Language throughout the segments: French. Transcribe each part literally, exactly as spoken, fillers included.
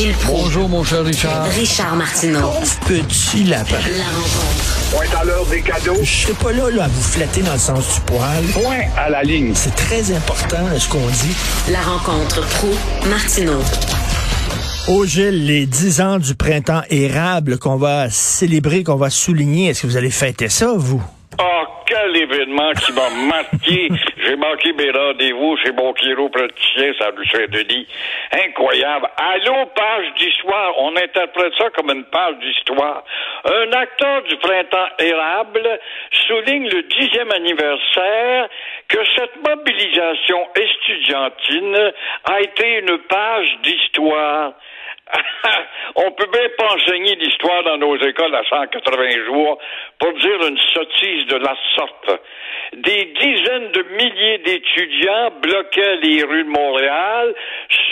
Gilles Proulx. Bonjour, mon cher Richard. Richard Martineau. Petit lapin. La rencontre. Point à l'heure des cadeaux. Je serai pas là, là à vous flatter dans le sens du poil. Point à la ligne. C'est très important ce qu'on dit. La rencontre Proulx-Martineau. Oh Gilles, les dix ans du printemps érable qu'on va célébrer, qu'on va souligner, est-ce que vous allez fêter ça, vous? Oh, quel événement qui m'a marqué. J'ai manqué mes rendez-vous chez mon chiropraticien, ça nous fait de lit. Incroyable. Allô, page d'histoire. On interprète ça comme une page d'histoire. Un acteur du printemps érable souligne le dixième anniversaire que cette mobilisation estudiantine a été une page d'histoire. On peut bien pas enseigner l'histoire dans nos écoles à cent quatre-vingts jours pour dire une sottise de la sorte. Des dizaines de milliers d'étudiants bloquaient les rues de Montréal,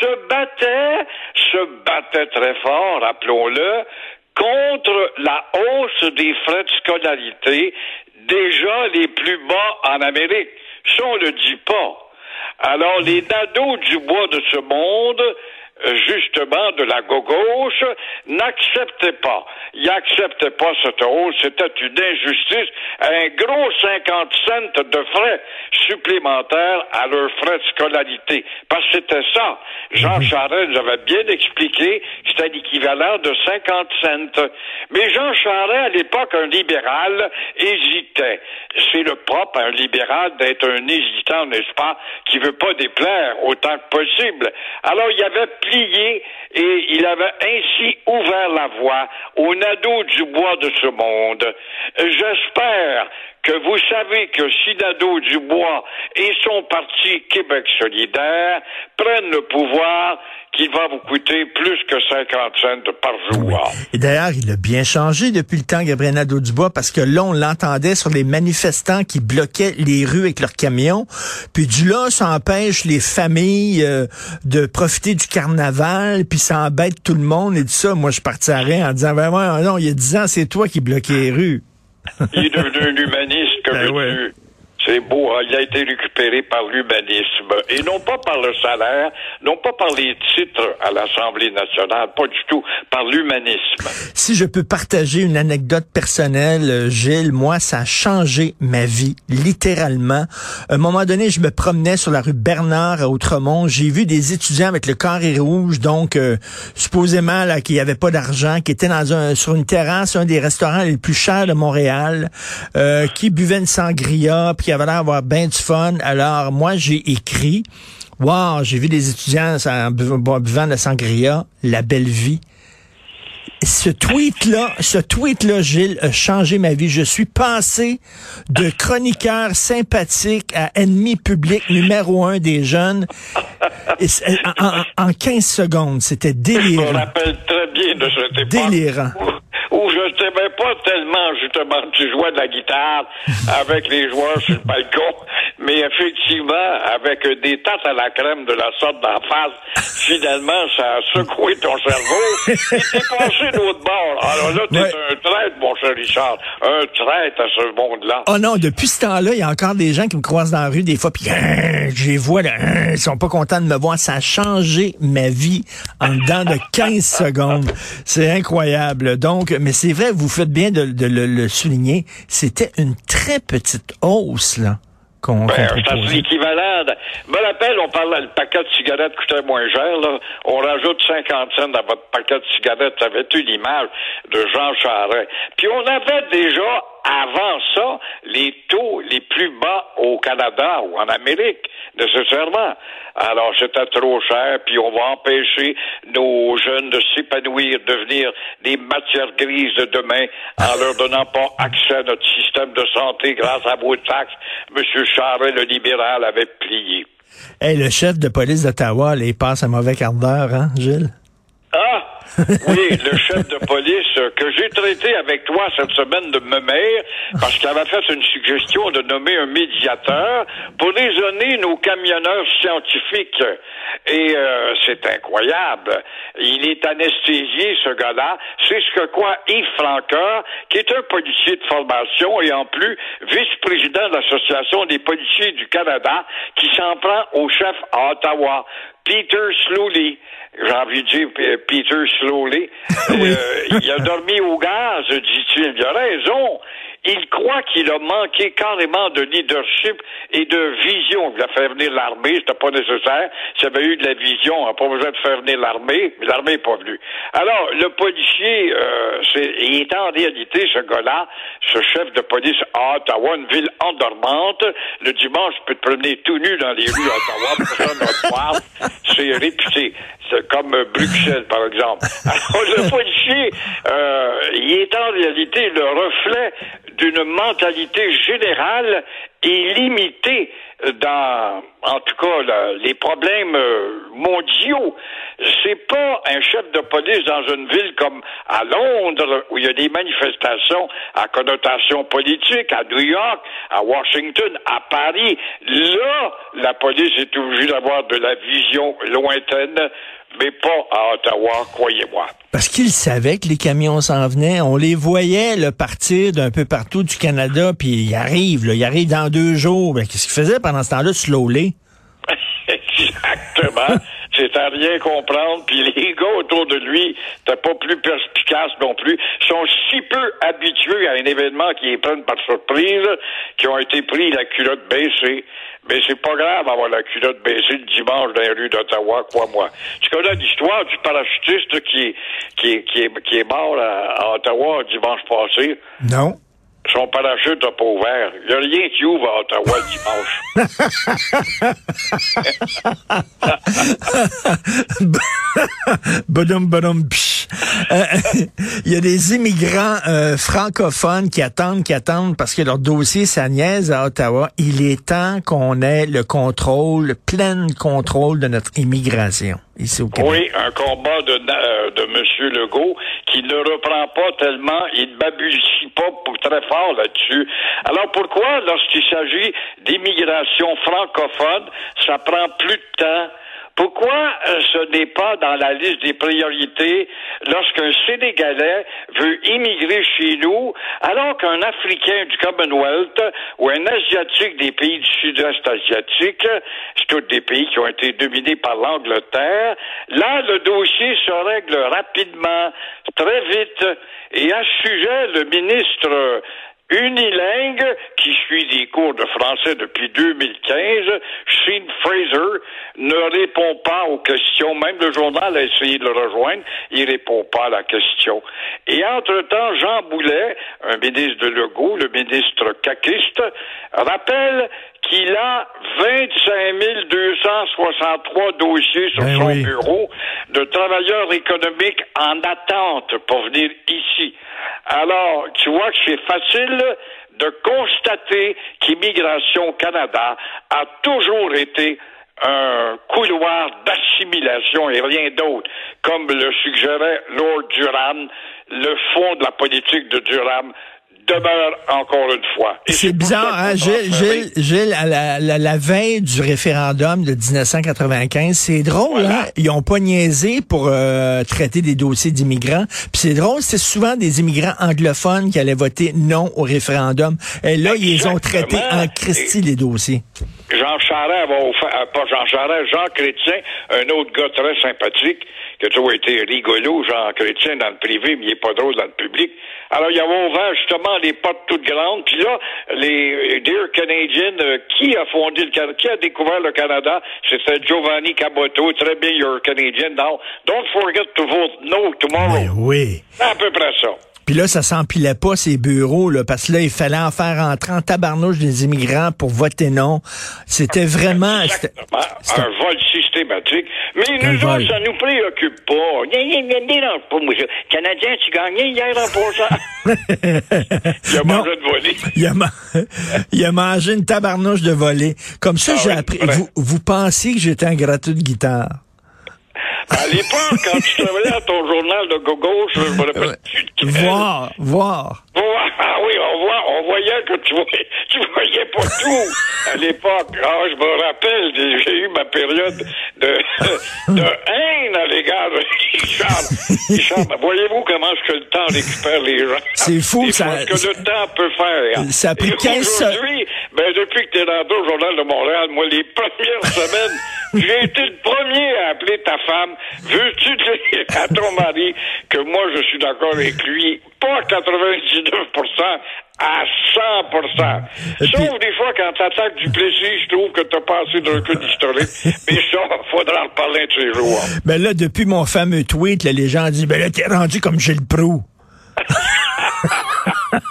se battaient, se battaient très fort, rappelons-le, contre la hausse des frais de scolarité, déjà les plus bas en Amérique. Ça, on le dit pas. Alors, les Nadeau-Dubois de ce monde, justement, de la gauche, n'acceptait pas. Il acceptait pas cette hausse. C'était une injustice. Un gros cinquante cents de frais supplémentaires à leurs frais de scolarité. Parce que c'était ça. Jean Charest nous avait bien expliqué que c'était l'équivalent de cinquante cents. Mais Jean Charest, à l'époque, un libéral, hésitait. C'est le propre, un libéral, d'être un hésitant, n'est-ce pas, qui veut pas déplaire autant que possible. Alors, il y avait plié et il avait ainsi ouvert la voie au Nadeau-Dubois de ce monde. J'espère que vous savez que si Nadeau-Dubois et son parti Québec solidaire prennent le pouvoir, qu'il va vous coûter plus que cinquante cents par jour. Oui. Et d'ailleurs, il a bien changé depuis le temps, Gabriel Nadeau-Dubois, parce que là, on l'entendait sur les manifestants qui bloquaient les rues avec leurs camions. Puis du là, ça empêche les familles euh, de profiter du carnaval, puis ça embête tout le monde et tout ça. Moi, je partirais en disant, ben ouais, non, il y a dix ans, c'est toi qui bloquais les rues. Il est devenu un humaniste comme ben ouais. tu. C'est beau, hein? Il a été récupéré par l'humanisme. Et non pas par le salaire, non pas par les titres à l'Assemblée nationale, pas du tout, par l'humanisme. Si je peux partager une anecdote personnelle, Gilles, moi, ça a changé ma vie, littéralement. À un moment donné, je me promenais sur la rue Bernard à Outremont. J'ai vu des étudiants avec le carré rouge, donc euh, supposément là qu'il n'y avait pas d'argent, qui étaient dans un, sur une terrasse, un des restaurants les plus chers de Montréal, euh, qui buvaient une sangria, puis qui avait l'air d'avoir bien du fun. Alors, moi, j'ai écrit, « Wow, j'ai vu des étudiants en buvant de sangria, la belle vie. » Ce tweet-là, ce tweet-là, Gilles, a changé ma vie. Je suis passé de chroniqueur sympathique à ennemi public numéro un des jeunes en, en, en quinze secondes. C'était délirant. Je me rappelle très bien de cette époque. Délirant. Où je t'aimais pas tellement, justement, tu jouais de la guitare avec les joueurs sur le balcon, mais effectivement, avec des tartes à la crème de la sorte d'en face, finalement, ça a secoué ton cerveau et t'es passé de l'autre bord. Alors là, t'es ouais. un traître, mon cher Richard, un traître à ce monde-là. Oh non, depuis ce temps-là, il y a encore des gens qui me croisent dans la rue des fois, puis je les vois, là, ils sont pas contents de me voir. Ça a changé ma vie en dedans de quinze secondes. C'est incroyable. Donc, mais c'est vrai, vous faites bien de, de, de le, le souligner, c'était une très petite hausse, là. Qu'on, ben, qu'on c'est l'équivalent. Je me rappelle, on parlait, le paquet de cigarettes coûtait moins cher, là. On rajoute cinquante cents dans votre paquet de cigarettes. Ça avait eu l'image de Jean Charest. Puis on avait déjà, avant ça, les taux les plus bas au Canada ou en Amérique, nécessairement. Alors, c'était trop cher, puis on va empêcher nos jeunes de s'épanouir, devenir des matières grises de demain en leur donnant pas accès à notre système de santé grâce à vos taxes. Monsieur Charest, le libéral, avait plié. Hey, le chef de police d'Ottawa, là, il passe un mauvais quart d'heure, hein, Gilles? Ah! Oui, le chef de police que j'ai traité avec toi cette semaine de me maire parce qu'il avait fait une suggestion de nommer un médiateur pour raisonner nos camionneurs scientifiques. Et euh, c'est incroyable. Il est anesthésié, ce gars-là. C'est ce que croit Yves Franca, qui est un policier de formation et en plus vice-président de l'Association des policiers du Canada, qui s'en prend au chef à Ottawa, Peter Sloly. Je j'ai envie de dire Peter Sloly, oui. euh, il a dormi au gaz, dit-il. Il a raison. Il croit qu'il a manqué carrément de leadership et de vision. Il voulait faire venir l'armée, c'était pas nécessaire. S'il avait eu de la vision, on n'a pas besoin de faire venir l'armée, mais l'armée n'est pas venue. Alors, le policier, euh, c'est, il est en réalité, ce gars-là, ce chef de police à Ottawa, une ville endormante. Le dimanche, tu peux te promener tout nu dans les rues à Ottawa, personne ne va te voir. C'est réputé. C'est comme Bruxelles, par exemple. Alors, le policier, euh, il est en réalité le reflet d'une mentalité générale et limitée dans, en tout cas, la, les problèmes mondiaux. C'est pas un chef de police dans une ville comme à Londres, où il y a des manifestations à connotation politique, à New York, à Washington, à Paris. Là, la police est obligée d'avoir de la vision lointaine, mais pas à Ottawa, croyez-moi. Parce qu'ils savaient que les camions s'en venaient. On les voyait là, partir d'un peu partout du Canada, puis ils arrivent, là, ils arrivent dans deux jours. Ben, qu'est-ce qu'ils faisaient pendant ce temps-là, Sloly? Exactement. C'est à rien comprendre, puis les gars autour de lui n'étaient pas plus perspicaces non plus, sont si peu habitués à un événement qui les prennent par surprise, qui ont été pris la culotte baissée. Mais c'est pas grave avoir la culotte baissée le dimanche dans les rues d'Ottawa, crois-moi. Tu connais l'histoire du parachutiste qui, qui, qui, qui est mort à, à Ottawa dimanche passé? Non. Son parachute n'a pas ouvert. Il n'y a rien qui ouvre à Ottawa le dimanche. Badum, badum, psh. Il y a des immigrants euh, francophones qui attendent, qui attendent parce que leur dossier, ça niaise à Ottawa. Il est temps qu'on ait le contrôle, le plein contrôle de notre immigration ici au Québec. Oui, un combat de, euh, de M. Legault qui ne reprend pas tellement, il ne babusille pas pour très fort là-dessus. Alors pourquoi, lorsqu'il s'agit d'immigration francophone, ça prend plus de temps? Pourquoi ce n'est pas dans la liste des priorités lorsqu'un Sénégalais veut immigrer chez nous, alors qu'un Africain du Commonwealth ou un Asiatique des pays du Sud-Est asiatique, c'est tous des pays qui ont été dominés par l'Angleterre, là, le dossier se règle rapidement, très vite. Et à ce sujet, le ministre unilingue, qui suit des cours de français depuis deux mille quinze, Sean Fraser, ne répond pas aux questions. Même le journal a essayé de le rejoindre. Il répond pas à la question. Et entre-temps, Jean Boulet, un ministre de Legault, le ministre caquiste, rappelle qu'il a vingt-cinq mille deux cent soixante-trois dossiers sur ben son oui. bureau de travailleurs économiques en attente pour venir ici. Alors, tu vois que c'est facile de constater qu'Immigration Canada a toujours été un couloir d'assimilation et rien d'autre, comme le suggérait Lord Durham. Le fond de la politique de Durham demeure encore une fois. Et c'est, c'est bizarre, hein, Gilles, Gilles, Gilles, à la, la, la veille du référendum de dix-neuf cent quatre-vingt-quinze, c'est drôle, voilà. Hein, ils ont pas niaisé pour euh, traiter des dossiers d'immigrants, puis c'est drôle, c'est souvent des immigrants anglophones qui allaient voter non au référendum, et là, exactement. Ils les ont traités en Christie, les dossiers. Jean Charest va offrir, pas Jean Charest, Jean Chrétien, un autre gars très sympathique, qui a toujours été rigolo, Jean Chrétien, dans le privé, mais il n'est pas drôle dans le public. Alors, il y avait ouvert justement les portes toutes grandes, puis là, les Dear Canadian, euh, qui a fondé le Canada, qui a découvert le Canada, c'était Giovanni Caboto, très bien, Your Canadian, now, don't forget to vote no tomorrow. Mais oui. À peu près ça. Puis là, ça s'empilait pas, ces bureaux, là, parce que là, il fallait en faire entrer en tabarnouche des immigrants pour voter non. C'était vraiment... Exactement. C'était... un vol systématique. Mais un nous vol. Autres, ça nous préoccupe pas. Canadien, tu gagnais hier en pourcent. Il a mangé de volée. Il a, man... il a mangé une tabarnouche de volée. Comme ça, ah, j'ai oui, appris... Vrai. Vous, vous pensiez que j'étais un gratteux de guitare? À l'époque, quand tu travaillais à ton journal de gauche, je me rappelle... Tu... Voir, voir. Ah oui, on, voit, on voyait que tu voyais, tu voyais pas tout à l'époque. Ah, je me rappelle, j'ai eu ma période de, de haine à l'égard de Richard. Richard, voyez-vous comment est-ce que le temps récupère les gens? C'est fou, ça... Ce que le temps peut faire. Ça a pris quinze... Aujourd'hui, Ben, depuis que t'es rentré au Journal de Montréal, moi, les premières semaines, j'ai été le premier à appeler ta femme. Veux-tu dire à ton mari que moi, je suis d'accord avec lui? Pas à quatre-vingt-dix-neuf pour cent, à cent pour cent. Puis, sauf des fois, quand t'attaques du Duplessis, je trouve que t'as passé d'un coup d'historique. Mais ça, faudra en parler un de ces jours. Ben là, depuis mon fameux tweet, là, les gens disent, ben là, t'es rendu comme Gilles Proulx.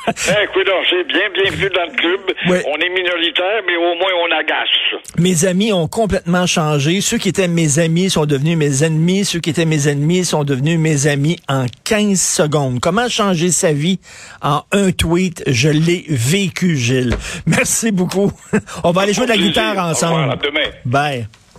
Ben, écoute, c'est bien, bienvenue dans le club. Ouais. On est minoritaire, mais au moins on agace. Mes amis ont complètement changé. Ceux qui étaient mes amis sont devenus mes ennemis. Ceux qui étaient mes ennemis sont devenus mes amis en quinze secondes. Comment changer sa vie en un tweet? Je l'ai vécu, Gilles. Merci beaucoup. On va aller jouer de la guitare ensemble. Au revoir, à demain. Bye.